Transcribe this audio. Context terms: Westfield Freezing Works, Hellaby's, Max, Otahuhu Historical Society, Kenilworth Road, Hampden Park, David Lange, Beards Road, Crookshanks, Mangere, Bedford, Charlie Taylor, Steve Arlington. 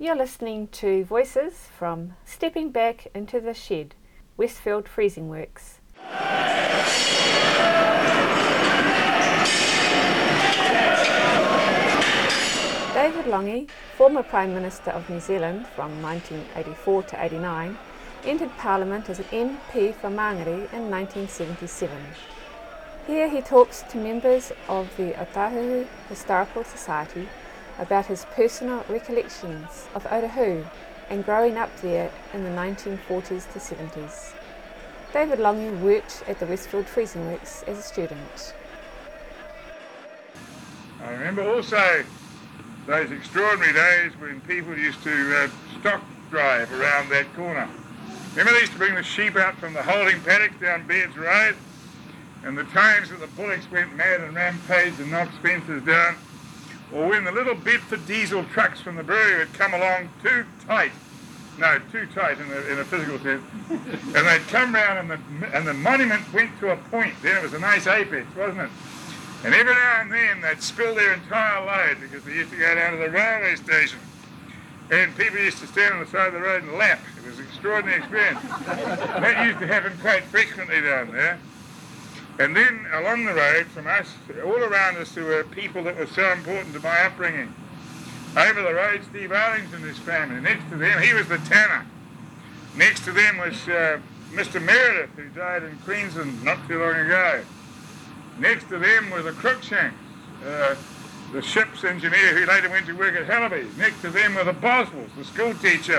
You're listening to Voices from Stepping Back into the Shed, Westfield Freezing Works. David Lange, former Prime Minister of New Zealand from 1984 to 89, entered Parliament as an MP for Mangere in 1977. Here he talks to members of the Otahuhu Historical Society about his personal recollections of Otahuhu and growing up there in the 1940s to 70s. David Lange worked at the Westfield Freezing Works as a student. I remember also those extraordinary days when people used to stock drive around that corner. Remember they used to bring the sheep out from the holding paddock down Beards Road, and the times that the bullocks went mad and rampaged and knocked Spencers down, or when the little Bedford diesel trucks from the brewery would come along too tight in a physical sense, and they'd come round and the monument went to a point. Then it was a nice apex, wasn't it? And every now and then they'd spill their entire load because they used to go down to the railway station, and people used to stand on the side of the road and lap. It was an extraordinary experience. That used to happen quite frequently down there. And then along the road from us, all around us, there were people that were so important to my upbringing. Over the road, Steve Arlington and his family. Next to them, he was the tanner. Next to them was Mr. Meredith, who died in Queensland not too long ago. Next to them were the Crookshanks, the ship's engineer who later went to work at Hellaby's. Next to them were the Boswells, the school teacher.